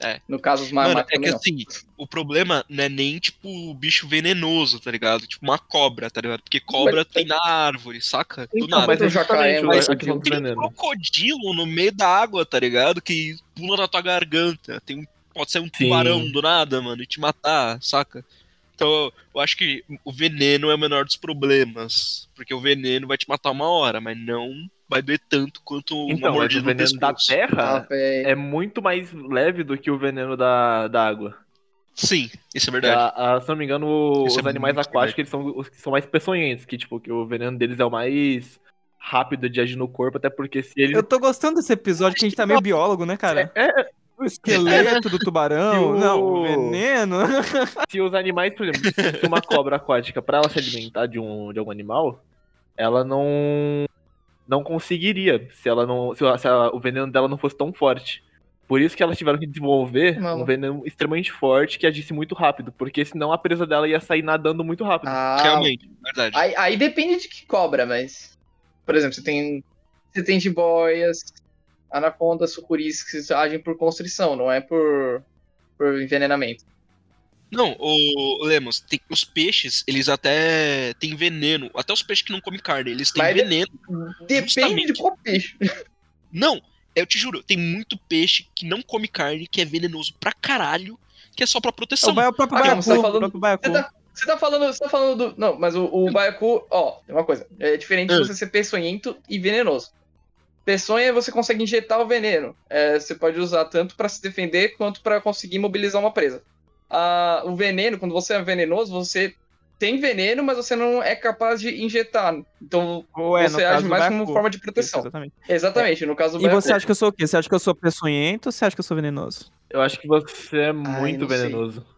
É. No caso, os mano, é que não. Assim, o problema não é nem, tipo, o bicho venenoso, tá ligado? Tipo, uma cobra, tá ligado? Porque cobra mas, tem na árvore, saca? Do então, nada. Mas é jacaré, mas aqui não tem um crocodilo no meio da água, tá ligado? Que pula na tua garganta. Tem um, pode ser um sim, tubarão do nada, mano, e te matar, saca? Então, eu acho que o veneno é o menor dos problemas. Porque o veneno vai te matar uma hora, mas não... vai doer tanto quanto o então, veneno pescoço. Da terra ah, é muito mais leve do que o veneno da, da água. Sim, isso é verdade. A, a, se não me engano, isso os é animais aquáticos eles são os que são mais peçonhentos, que tipo que o veneno deles é o mais rápido de agir no corpo, até porque se eles... Eu tô gostando desse episódio que a gente tá meio biólogo, né, cara? É... é... O esqueleto do tubarão, o... não, o veneno... Se os animais, por exemplo, se uma cobra aquática, pra ela se alimentar de, um, de algum animal, ela não... não conseguiria se, ela não, se, ela, se ela, o veneno dela não fosse tão forte. Por isso que elas tiveram que desenvolver não. um veneno extremamente forte que agisse muito rápido, porque senão a presa dela ia sair nadando muito rápido. Ah, realmente, verdade. Aí, aí depende de que cobra, mas... Por exemplo, você tem, você tem jiboias, anacondas, sucuris que agem por constrição, não é por, por envenenamento. Não, o Lemos, tem, os peixes, eles até têm veneno. Até os peixes que não comem carne, eles têm Mas veneno. Depende justamente. De qual peixe. Não, eu te juro, tem muito peixe que não come carne, que é venenoso pra caralho, que é só pra proteção. O, o próprio baiacu. Você tá falando... Você tá, você tá falando, você tá falando do... Não, mas o, o baiacu, ó, tem uma coisa. É diferente de você ser peçonhento e venenoso. Peçonha, você consegue injetar o veneno. É, você pode usar tanto pra se defender, quanto pra conseguir mobilizar uma presa. Ah, o veneno, quando você é venenoso, você tem veneno, mas você não é capaz de injetar. Então Ué, você age mais como forma de proteção. Isso, exatamente. Exatamente, é. No caso do E você acha que eu sou o quê? Você acha que eu sou peçonhento ou você acha que eu sou venenoso? Eu acho que você é muito Ai, venenoso. Sei.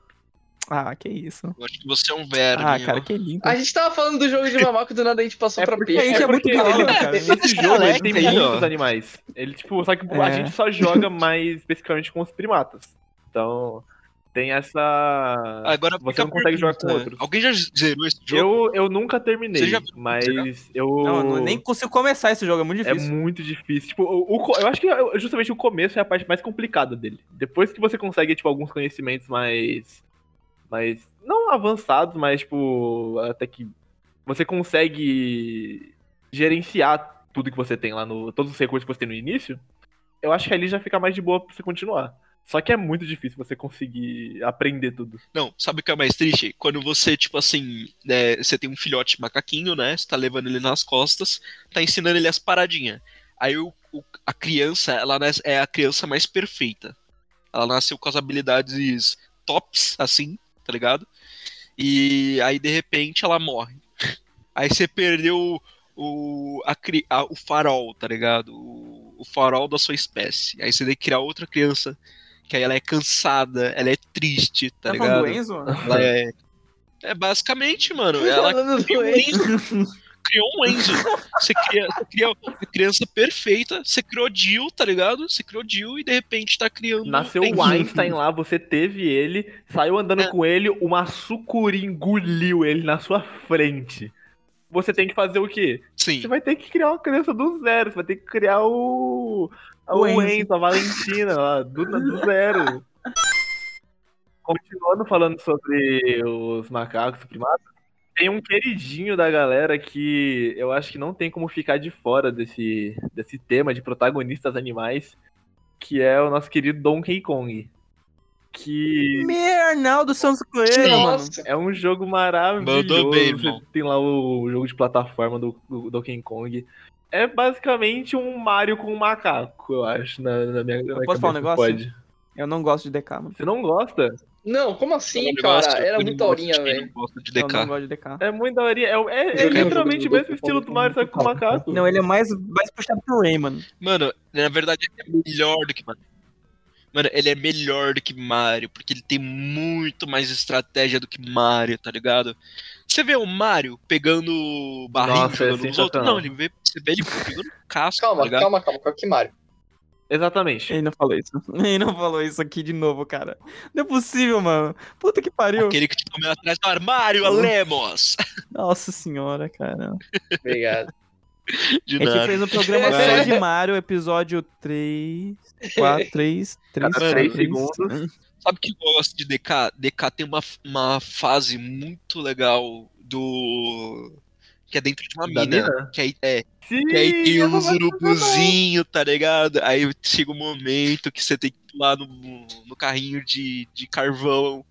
Ah, que isso. Eu acho que você é um verme. Ah, cara, que lindo. A gente tava falando do jogo de mamaco e do nada a gente passou é pra peixe. A gente é, é muito galera, cara. Esse jogo ele tem muitos animais. Ele, tipo, só que é. a gente só joga mais especificamente com os primatas. Então... Tem essa... Agora você não consegue jogar com outros. Alguém já zerou esse jogo? Eu, eu nunca terminei, já... mas eu... Não, não, nem consigo começar esse jogo, é muito difícil. É muito difícil. Tipo, o, o, eu acho que justamente o começo é a parte mais complicada dele. Depois que você consegue, tipo, alguns conhecimentos mais... mais não avançados, mas, tipo, até que você consegue gerenciar tudo que você tem lá no... Todos os recursos que você tem no início, eu acho que ali já fica mais de boa pra você continuar. Só que é muito difícil você conseguir aprender tudo. Não, sabe o que é mais triste? Quando você, tipo assim, é, você tem um filhote macaquinho, né? Você tá levando ele nas costas, tá ensinando ele as paradinhas. Aí o, o, a criança, ela é a criança mais perfeita. Ela nasceu com as habilidades tops, assim, tá ligado? E aí, de repente, ela morre. Aí você perdeu o, a, a, o farol, tá ligado? O, o farol da sua espécie. Aí você tem que criar outra criança... Que aí ela é cansada, ela é triste, tá, tá ligado? Enzo, ela é... é basicamente, mano. Ela criou um Enzo. Criou um Enzo. Você cria, você cria uma criança perfeita, você criou Jill, tá ligado? Você criou Jill e de repente tá criando. Nasceu o Einstein lá, você teve ele, saiu andando é. com ele, uma sucuri engoliu ele na sua frente. Você tem que fazer o quê? Sim. Você vai ter que criar uma criança do zero, você vai ter que criar o. O Enzo, a Valentina, a Duda do zero. Continuando falando sobre os macacos primatas, tem um queridinho da galera que eu acho que não tem como ficar de fora desse, desse tema de protagonistas animais, que é o nosso querido Donkey Kong. Que... Meu Arnaldo Santos Coelho, mano. É um jogo maravilhoso. Bem, tem lá o jogo de plataforma do, do Donkey Kong. É basicamente um Mario com um macaco, eu acho, na, na minha, na eu minha posso falar um negócio? Pode. Eu não gosto de D K, mano. Você não gosta? Não, como assim, não cara? Gosto, Era muito aurinha, velho. Eu não gosto de D K. Eu não gosto de D K. É muito aurinha. É, é, é literalmente o mesmo estilo do Mario, só que com macaco. Não, ele é mais, mais puxado pro Ray, mano. Mano, na verdade, ele é melhor do que Mario. Mano, ele é melhor do que Mario, porque ele tem muito mais estratégia do que Mario, tá ligado? Você vê o Mario pegando barrinho jogando nos outros? Não, ele vê, você vê ele pegando casco, calma, tá ligado? Calma, calma, calma, que Mario? Exatamente. Ele não falou isso. Ele não falou isso aqui de novo, cara. Não é possível, mano. Puta que pariu. Aquele que te comeu atrás do armário, a Lemos. Nossa senhora, cara. Obrigado. De a gente nada. Fez um programa é. só de Mario, episódio três, quatro, três, três, três segundos. Sabe que eu gosto de D K? D K tem uma, uma fase muito legal do... Que é dentro de uma mina. mina. Que aí, é, Sim, que aí tem uns urubuzinhos, tá ligado? Aí chega um momento que você tem que pular no, no carrinho de, de carvão.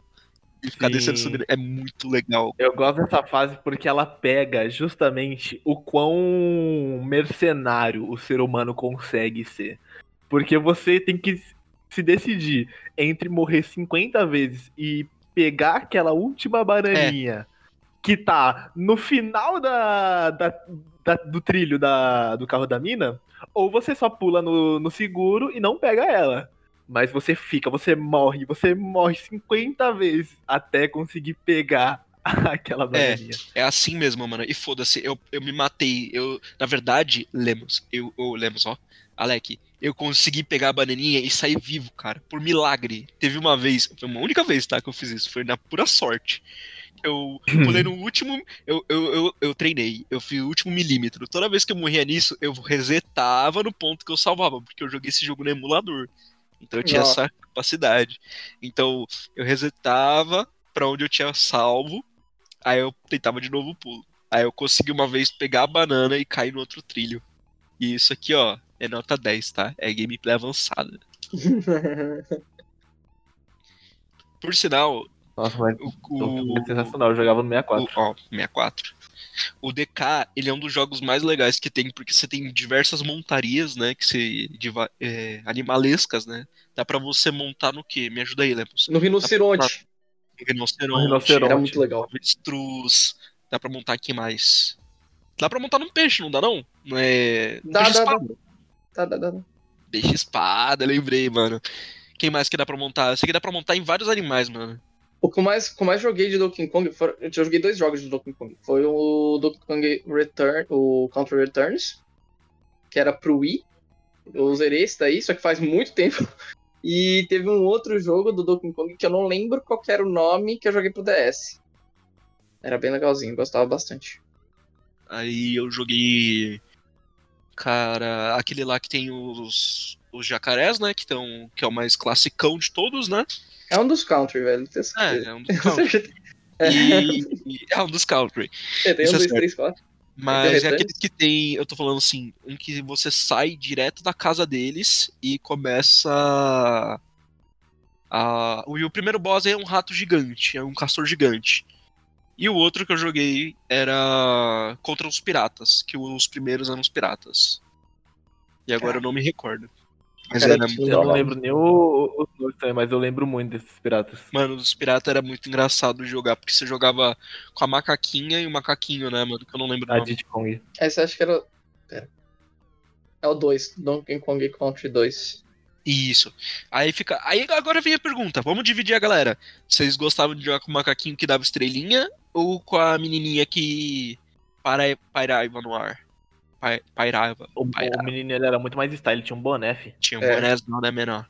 E ficar Sim. descendo e subindo, é muito legal. Eu gosto dessa fase porque ela pega justamente o quão mercenário o ser humano consegue ser. Porque você tem que se decidir entre morrer cinquenta vezes e pegar aquela última bananinha é. que tá no final da, da, da, do trilho da, do carro da mina, ou você só pula no, no seguro e não pega ela. Mas você fica, você morre, você morre cinquenta vezes até conseguir pegar aquela bananinha. É, é assim mesmo, mano. E foda-se, eu, eu me matei. Eu, na verdade, Lemos, eu, eu Lemos, ó, Alec, eu consegui pegar a bananinha e sair vivo, cara, por milagre. Teve uma vez, foi uma única vez, tá, que eu fiz isso, foi na pura sorte. Eu pulei no último. Eu, eu, eu, eu treinei, eu fiz o último milímetro. Toda vez que eu morria nisso, eu resetava no ponto que eu salvava, porque eu joguei esse jogo no emulador. Então eu tinha Nossa. essa capacidade. Então eu resetava pra onde eu tinha salvo, aí eu tentava de novo o pulo. Aí eu consegui uma vez pegar a banana e cair no outro trilho. E isso aqui, ó, é nota dez, tá? É gameplay avançada. Por sinal. Nossa, mas o, o, é sensacional, eu jogava no sessenta e quatro. O, ó, sessenta e quatro. O D K, ele é um dos jogos mais legais que tem, porque você tem diversas montarias, né, que se, de, é, animalescas, né. Dá pra você montar no quê? Me ajuda aí, Lemos. No rinoceronte. No rinoceronte. rinoceronte. Era muito legal. Avestruz. Dá pra montar aqui mais. Dá pra montar num peixe, não dá não? Não é... Dá, peixe dá, espada. Dá, dá, dá, dá. Peixe espada, lembrei, mano. Quem mais que dá pra montar? Eu sei que dá pra montar em vários animais, mano. O que eu mais, que eu mais joguei de Donkey Kong, foi, eu já joguei dois jogos de Donkey Kong. Foi o Donkey Kong Return, o Country Returns, que era pro Wii. Eu zerei esse daí, só que faz muito tempo. E teve um outro jogo do Donkey Kong que eu não lembro qual que era o nome, que eu joguei pro D S. Era bem legalzinho, gostava bastante. Aí eu joguei, cara, aquele lá que tem os, os jacarés, né, que, tão, que é o mais classicão de todos, né? É um dos country, velho. É, é um dos country. e... É um dos country. É, tem um, dois, três, quatro. Mas é aqueles que tem, eu tô falando assim, um que você sai direto da casa deles e começa... A... E o primeiro boss é um rato gigante, é um castor gigante. E o outro que eu joguei era contra os piratas, que os primeiros eram os piratas. E agora é. eu não me recordo. Mas cara, era muito eu não legal. lembro nem os nomes também, mas eu lembro muito desses piratas. Mano, os piratas era muito engraçado jogar, porque você jogava com a macaquinha e o macaquinho, né, mano? Que eu não lembro. Ah, Diddy Kong. Esse acho que era. Pera. É o dois, Donkey Kong Country dois. Isso. Aí fica. Aí agora vem a pergunta, vamos dividir a galera. Vocês gostavam de jogar com o macaquinho que dava estrelinha ou com a menininha que para... pairava no ar? Pai, pairava, o, pairava. O menino ele era muito mais style, ele tinha um boné, filho. Tinha um é. bonézão, né, menor?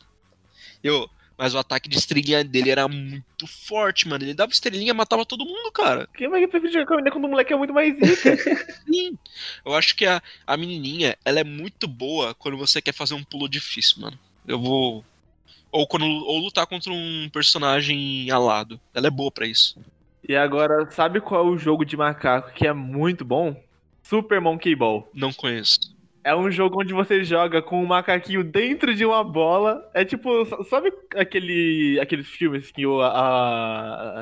Eu, mas o ataque de estrelinha dele era muito forte, mano. Ele dava estrelinha e matava todo mundo, cara. Quem vai preferir jogar com a menina quando o moleque é muito mais rica? Sim. Eu acho que a, a menininha, ela é muito boa quando você quer fazer um pulo difícil, mano. Eu vou... Ou, quando, ou lutar contra um personagem alado. Ela é boa pra isso. E agora, sabe qual é o jogo de macaco que é muito bom? Super Monkey Ball. Não conheço. É um jogo onde você joga com um macaquinho dentro de uma bola. É tipo, sabe aquele, aqueles filmes que o, a,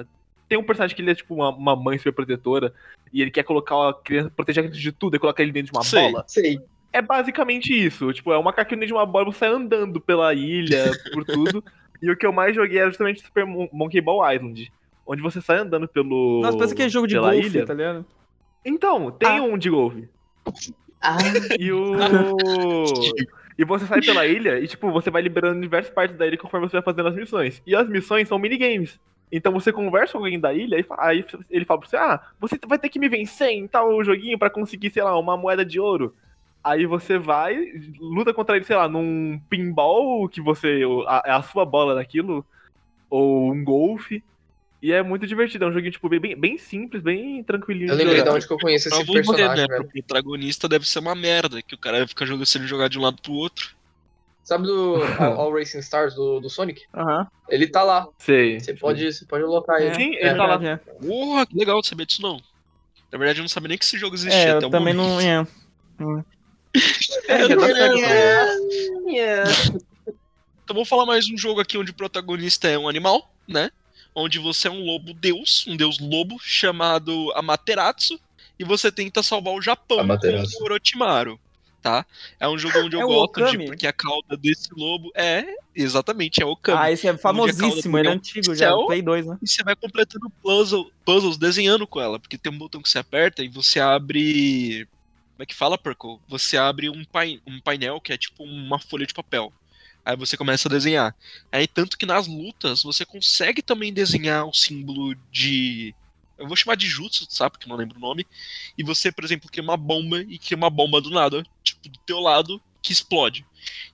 a, tem um personagem que ele é tipo uma, uma mãe superprotetora e ele quer colocar a criança, proteger a criança de tudo e colocar ele dentro de uma sei, bola? Sei. É basicamente isso. Tipo, é um macaquinho dentro de uma bola e você sai andando pela ilha, por tudo. E o que eu mais joguei era justamente Super Monkey Ball Island, onde você sai andando pelo... Nossa, parece que é jogo de golfe, ilha. Tá ligado? Então, tem ah. um de golfe. Ah. E o... E você sai pela ilha e, tipo, você vai liberando diversas partes da ilha conforme você vai fazendo as missões. E as missões são minigames. Então você conversa com alguém da ilha e aí ele fala pra você, ah, você vai ter que me vencer em tal joguinho pra conseguir, sei lá, uma moeda de ouro. Aí você vai, luta contra ele, sei lá, num pinball que você... É a, a sua bola naquilo. Ou um golfe. E é muito divertido, é um joguinho tipo, bem, bem simples, bem tranquilinho. Eu lembrei de onde que eu conheço esse personagem, né? O protagonista deve ser uma merda, que o cara fica jogando se ele jogar de um lado pro outro. Sabe do All Racing Stars do, do Sonic? Aham. Uhum. Ele tá lá. Sei. Você pode, você pode alocar ele. Sim, ele tá lá. Porra, que legal de saber disso não. Na verdade eu não sabia nem que esse jogo existia. É, eu até também não... É. É, eu não sabia. Então vou falar mais um jogo aqui onde o protagonista é um animal, né? Onde você é um lobo-deus, um deus-lobo, chamado Amaterasu, e você tenta salvar o Japão com o Orochimaru, tá? É um jogo onde eu é gosto de... Porque a cauda desse lobo é... Exatamente, é o Okami. Ah, esse é famosíssimo, ele é antigo já, Play dois, né? E você vai completando puzzle, puzzles desenhando com ela, porque tem um botão que você aperta e você abre... Como é que fala, Purcle? Você abre um, pain... um painel que é tipo uma folha de papel. Aí você começa a desenhar. Aí tanto que nas lutas você consegue também desenhar um símbolo de... Eu vou chamar de jutsu, sabe? Porque eu não lembro o nome. E você, por exemplo, cria uma bomba e cria uma bomba do nada, tipo, do teu lado, que explode.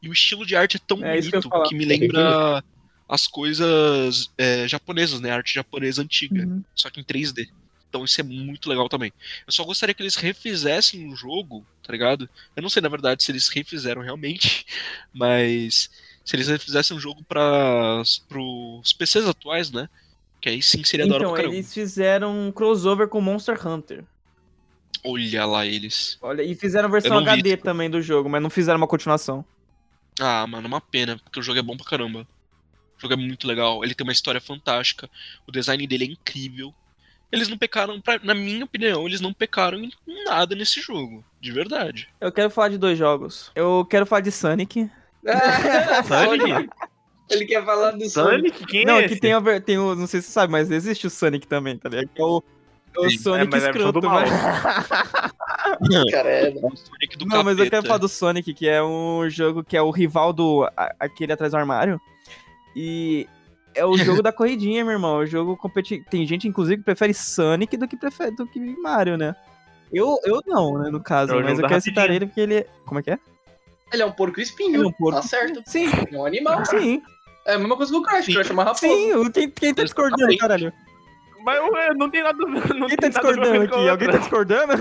E o estilo de arte é tão é bonito que, que me lembra as coisas é, japonesas, né? A arte japonesa antiga, uhum. só que em três D. Então isso é muito legal também. Eu só gostaria que eles refizessem o jogo, tá ligado? Eu não sei, na verdade, se eles refizeram realmente, mas se eles refizessem o jogo para os P Cs atuais, né? Que aí sim seria da hora pra caramba. Então, eles fizeram um crossover com Monster Hunter. Olha lá eles. Olha, e fizeram a versão H D vi, também do jogo, mas não fizeram uma continuação. Ah, mano, uma pena, porque o jogo é bom pra caramba. O jogo é muito legal, ele tem uma história fantástica, o design dele é incrível. Eles não pecaram, pra, na minha opinião, eles não pecaram em nada nesse jogo, de verdade. Eu quero falar de dois jogos. Eu quero falar de Sonic. Sonic? Ele quer falar do Sonic? Sonic? Quem não, é que tem, a, tem o, não sei se você sabe, mas existe o Sonic também, tá ligado? Que é o, o Sonic é, escroto, é mas... Cara, é, né? O Sonic do não, capeta. Mas eu quero falar do Sonic, que é um jogo que é o rival do... A, aquele atrás do armário. E... é o jogo da corridinha, meu irmão. É o jogo competitivo. Tem gente, inclusive, que prefere Sonic do que, prefere, do que Mario, né? Eu, eu não, né, no caso. Mas eu quero citar ele porque ele... Como é que é? Ele é um porco espinho. Ele é um porco. Tá certo. Sim. É um animal. Sim. É a mesma coisa que o Crash. Crash é uma raposa. Sim. Quem, quem tá discordando, caralho? Mas ué, não tem nada... Não quem tá discordando aqui? Alguém tá discordando?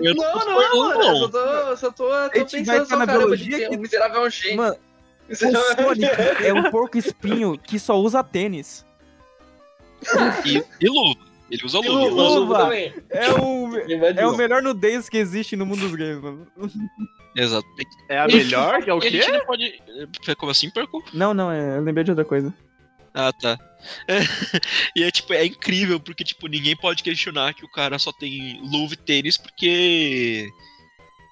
Eu não, não, não, mano. Eu só tô, eu só tô, eu tô pensando só, caramba, de que... o miserável é um jeito. Mano... O Sonic é um porco espinho que só usa tênis. E, e luva. Ele usa luva. Ele usa luva também. É o, é o melhor nudez que existe no mundo dos games, mano. Exato. É a melhor? É o quê? Ele pode... Como assim, porco? Não, não, é... eu lembrei de outra coisa. Ah, tá. É... E é tipo, é incrível, porque tipo, ninguém pode questionar que o cara só tem luva e tênis, porque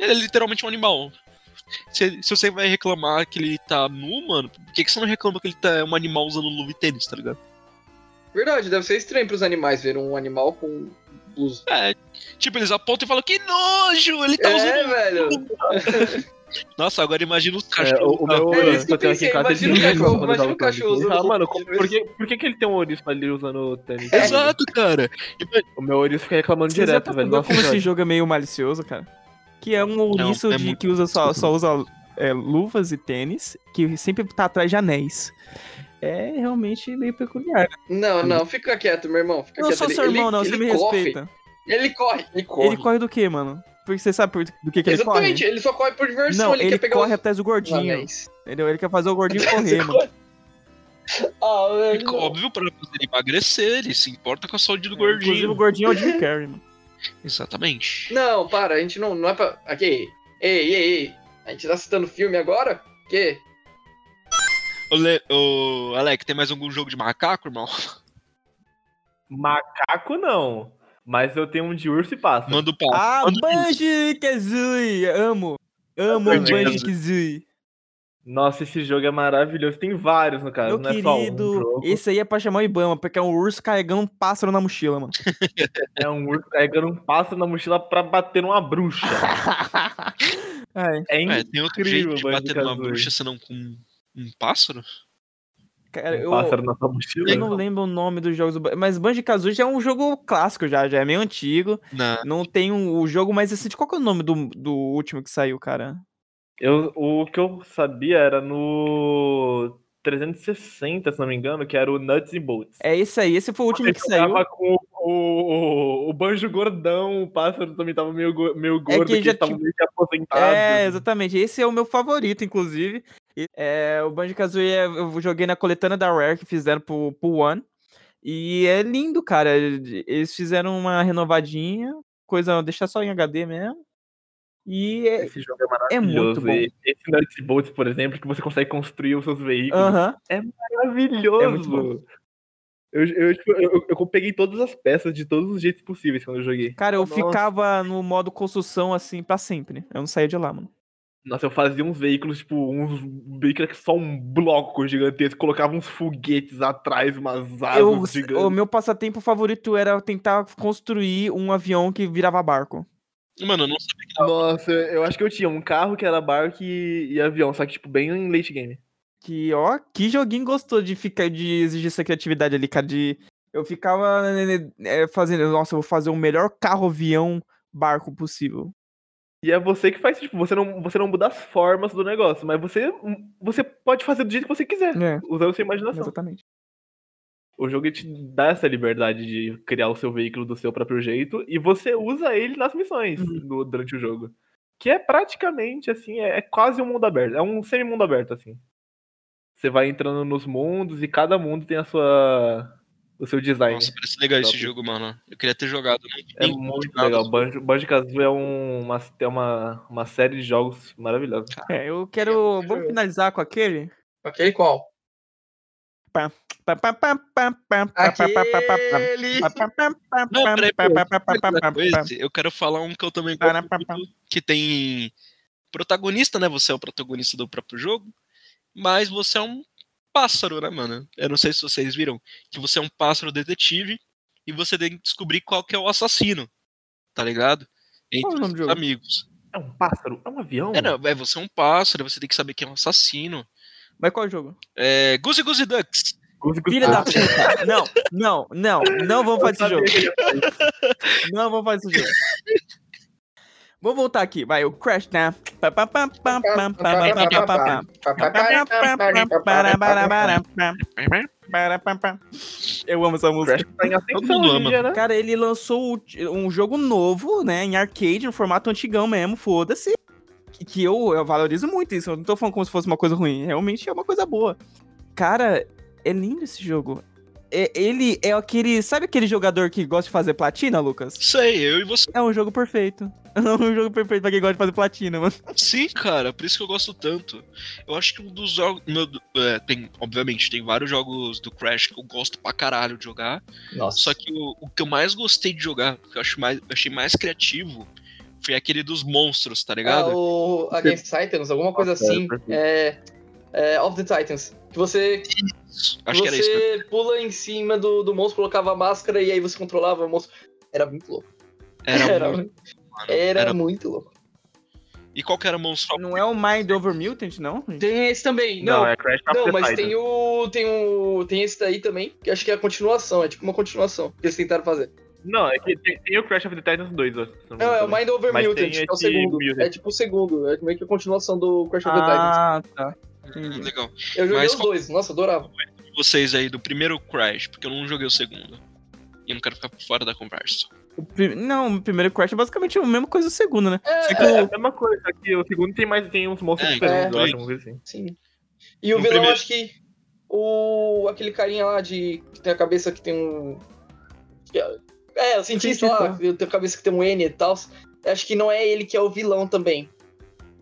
ele é literalmente um animal. Se, se você vai reclamar que ele tá nu, mano, por que, que você não reclama que ele tá um animal usando luva e tênis, tá ligado? Verdade, deve ser estranho pros animais ver um animal com blusa. É, tipo, eles apontam e falam, que nojo, ele tá é, usando... É, velho. Nossa, agora imagina os cachorros. É, o, tá? o meu é, eu tenho aqui em casa, imagina o cachorro, imagina o cachorro usando... Ah, mano, por que, por que que ele tem um ouriço ali usando tênis? É. Exato, cara. O meu ouriço fica reclamando você direto, velho. Como esse cara. Jogo é meio malicioso, cara. Que é um ouriço é muito... que usa só, só usa é, luvas e tênis, que sempre tá atrás de anéis. É realmente meio peculiar. Não, não, fica quieto, meu irmão. Fica não quieto. Sou seu irmão, não, ele, você ele me corre. Respeita. Ele corre, ele corre. Ele corre do quê, mano? Porque você sabe por, do que, que ele corre? Exatamente, ele só corre por diversão. Não, ele, ele quer pegar corre os... atrás do gordinho. Anéis. Entendeu? Ele quer fazer o gordinho correr, mano. Ah, é óbvio, pra ele emagrecer, ele se importa com a saúde do é, gordinho. Inclusive o gordinho é o Jim Carrey, mano. Exatamente. Não, para, a gente não, não é pra... Aqui, ei, ei, ei, a gente tá citando filme agora? Que? Ô, Le... Ô, Alec, tem mais algum jogo de macaco, irmão? Macaco não, mas eu tenho um de urso e pássaro. Manda o pássaro. Ah, Banjo-Kazooie, amo, amo o Banjo-Kazooie. Nossa, esse jogo é maravilhoso, tem vários no caso, meu não querido, é só um jogo. Esse aí é pra chamar o Ibama, porque é um urso carregando um pássaro na mochila, mano. É um urso carregando um pássaro na mochila pra bater numa bruxa. É, é incrível, tem outro jeito de bater numa bruxa senão com um pássaro? Cara, eu, um pássaro na sua mochila? Eu não lembro o nome dos jogos, do... mas Banjo-Kazooie já é um jogo clássico já, já é meio antigo, não, não tem um, o jogo mais recente, qual que é o nome do, do último que saiu, cara? Eu, o que eu sabia era no trezentos e sessenta, se não me engano, que era o Nuts and Bolts. É esse aí, esse foi o último eu que saiu. Tava com o, o, o Banjo gordão, o pássaro também tava meio, meio gordo, é que, que já tava meio que aposentado. É, exatamente, esse é o meu favorito, inclusive. É, o Banjo-Kazooie eu joguei na coletânea da Rare que fizeram pro, pro One, e é lindo, cara, eles fizeram uma renovadinha, coisa, deixar só em H D mesmo. E é, esse jogo é maravilhoso. É muito bom. Esse Nuts and Bolts, por exemplo, que você consegue construir os seus veículos, uh-huh. é maravilhoso. É muito bom. Eu, eu, eu, eu, eu peguei todas as peças de todos os jeitos possíveis quando eu joguei. Cara, eu Nossa. ficava no modo construção assim pra sempre. Eu não saía de lá, mano. Nossa, eu fazia uns veículos, tipo, uns veículos que só um bloco gigantesco, colocava uns foguetes atrás, umas asas gigantes. O meu passatempo favorito era tentar construir um avião que virava barco. Mano, eu não sabia que... Nossa, eu acho que eu tinha um carro que era barco e, e avião, só que, tipo, bem em late game. Que, ó, que joguinho gostou de ficar, de exigir essa criatividade ali, cara, de... Eu ficava é, fazendo, nossa, eu vou fazer o melhor carro, avião, barco possível. E é você que faz, tipo, você não, você não muda as formas do negócio, mas você, você pode fazer do jeito que você quiser, é. usando sua imaginação. Exatamente. O jogo te dá essa liberdade de criar o seu veículo do seu próprio jeito e você usa ele nas missões uhum. no, durante o jogo. Que é praticamente, assim, é, é quase um mundo aberto. É um semi-mundo aberto, assim. Você vai entrando nos mundos e cada mundo tem a sua... o seu design. Nossa, parece legal esse jogo, mano. Eu queria ter jogado. É muito legal. Banjo, Banjo-Kazooie é um, uma, uma, uma série de jogos maravilhosos. É, eu quero... Vamos finalizar com aquele? Aquele qual? Aquele! Não, peraí, pô. Eu quero falar um que eu também gosto, que tem protagonista, né? Você é o protagonista do próprio jogo, mas você é um pássaro, né, mano? Eu não sei se vocês viram que você é um pássaro detetive e você tem que descobrir qual que é o assassino, tá ligado? Entre os seus amigos. É um pássaro? É um avião? É, não, é, você é um pássaro, você tem que saber quem é um assassino. Mas qual é o jogo? É... Goose Goose Ducks. Goose, Goose, Filha Ducks. da puta. Não, não, não, não vamos fazer esse jogo. Não vamos fazer esse jogo. Vamos voltar aqui, vai, o Crash, né? Eu amo essa música. Todo mundo ama. Cara, ele lançou um jogo novo, né, em arcade, no formato antigão mesmo, foda-se. Que eu, eu valorizo muito isso, eu não tô falando como se fosse uma coisa ruim, realmente é uma coisa boa. Cara, é lindo esse jogo. É, ele é aquele... Sabe aquele jogador que gosta de fazer platina, Lucas? Sei, eu e você. É um jogo perfeito. É um jogo perfeito pra quem gosta de fazer platina, mano. Sim, cara. Por isso que eu gosto tanto. Eu acho que um dos jogos... Meu, é, tem, obviamente, tem vários jogos do Crash que eu gosto pra caralho de jogar. Nossa. Só que o, o que eu mais gostei de jogar, que eu acho mais, eu achei mais criativo, foi aquele dos monstros, tá ligado? É o... A Game of Titans, alguma coisa assim. É... é Of the Titans. Que você... Acho você que era isso, né? Pula em cima do, do monstro, colocava a máscara e aí você controlava o monstro. Era muito louco. Era, era, muito, mano, era, era muito louco. E qual que era o monstro? Não é o Mind Over Mutant, não? Tem esse também. Não, não é Crash Não, mas Titan. tem o. Tem o. Tem esse daí também, que acho que é a continuação, é tipo uma continuação que eles tentaram fazer. Não, é que tem, tem o Crash of the Titans dois, ó. Não, não é o Mind Over Mutant, que é o segundo. Music. É tipo o segundo, é meio que a continuação do Crash of the ah, Titans. Ah, tá. Hum, legal. Eu joguei Mas, os dois, nossa, adorava. Vocês aí do primeiro Crash, porque eu não joguei o segundo. E eu não quero ficar fora da conversa. O prim... Não, o primeiro Crash é basicamente a mesma coisa do segundo, né? É, é, que o... é a mesma coisa, que o segundo tem mais tem uns monstros é, diferentes, é, eu acho, vamos ver assim. Sim. E o no vilão, primeiro... acho que o aquele carinha lá de que tem a cabeça que tem um. É, o cientista, o cientista. lá, que tem a cabeça que tem um N e tal. Acho que não é ele que é o vilão também.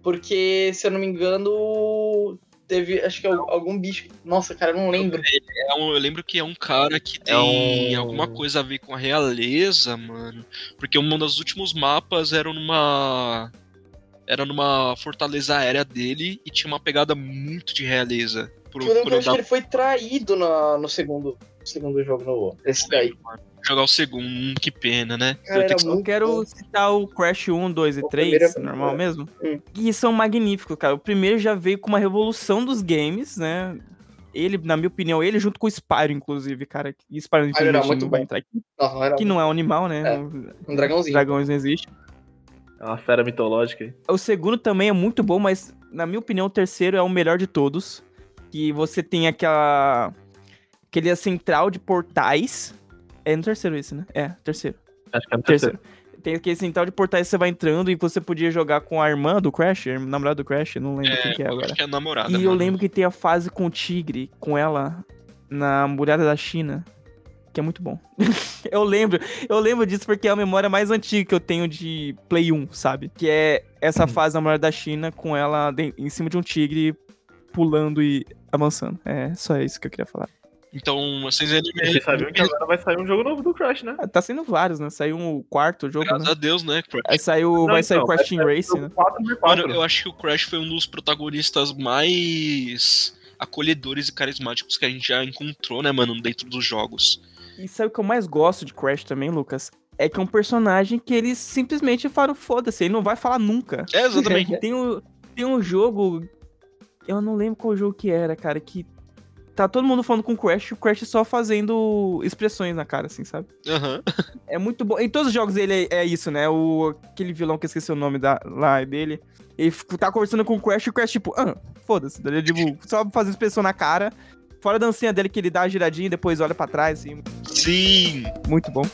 Porque, se eu não me engano. Teve, acho que é algum bicho... Nossa, cara, eu não lembro. É um, eu lembro que é um cara que tem é um... alguma coisa a ver com a realeza, mano. Porque um dos últimos mapas era numa... Era numa fortaleza aérea dele e tinha uma pegada muito de realeza. Por, eu lembro por que eu acho da... que ele foi traído na, no segundo, segundo jogo, no, esse daí. Jogar o segundo, hum, que pena, né? Cara, eu, que... eu quero citar o Crash um, dois e três, normal mesmo. Hum. E são magníficos, cara. O primeiro já veio com uma revolução dos games, né? Ele, na minha opinião, ele junto com o Spyro, inclusive, cara. E Spyro, infelizmente, ah, muito não bom. vai entrar aqui. Não, que não é um animal, né? É. Um dragãozinho. Dragões não existe. É uma fera mitológica. O segundo também é muito bom, mas, na minha opinião, o terceiro é o melhor de todos. Que você tem aquela... Aquele central de portais... É no terceiro esse, né? É, terceiro. Acho que é no terceiro. terceiro. Tem aquele central de portais que você vai entrando e você podia jogar com a irmã do Crash, a namorada do Crash, não lembro é, quem que é agora. Acho que é a namorada. E mano. eu lembro que tem a fase com o tigre, com ela, na muralha da China, que é muito bom. eu lembro, eu lembro disso porque é a memória mais antiga que eu tenho de Play um, sabe? Que é essa hum. fase na muralha da China, com ela em cima de um tigre, pulando e avançando. É, só isso que eu queria falar. Então, vocês eliminaram. Vocês sabiam que agora vai sair um jogo novo do Crash, né? Tá saindo vários, né? Saiu um quarto jogo. Graças né? a Deus, né? Aí saiu, não, vai então, sair o Crash Team Racing, né? quatro por quatro. Mano, eu acho que o Crash foi um dos protagonistas mais acolhedores e carismáticos que a gente já encontrou, né, mano? Dentro dos jogos. E sabe o que eu mais gosto de Crash também, Lucas? É que é um personagem que eles simplesmente falam, foda-se, ele não vai falar nunca. É, exatamente. tem, um, tem um jogo... Eu não lembro qual jogo que era, cara, que... tá todo mundo falando com o Crash, e o Crash só fazendo expressões na cara, assim, sabe? Aham. Uhum. É muito bom. Em todos os jogos dele é, é isso, né? O, aquele vilão que eu esqueci o nome da, lá dele, ele tá conversando com o Crash, e o Crash, tipo, ah, foda-se. Ele, tipo, só fazendo expressão na cara. Fora a dancinha dele que ele dá a giradinha e depois olha pra trás, assim. Sim! Muito bom.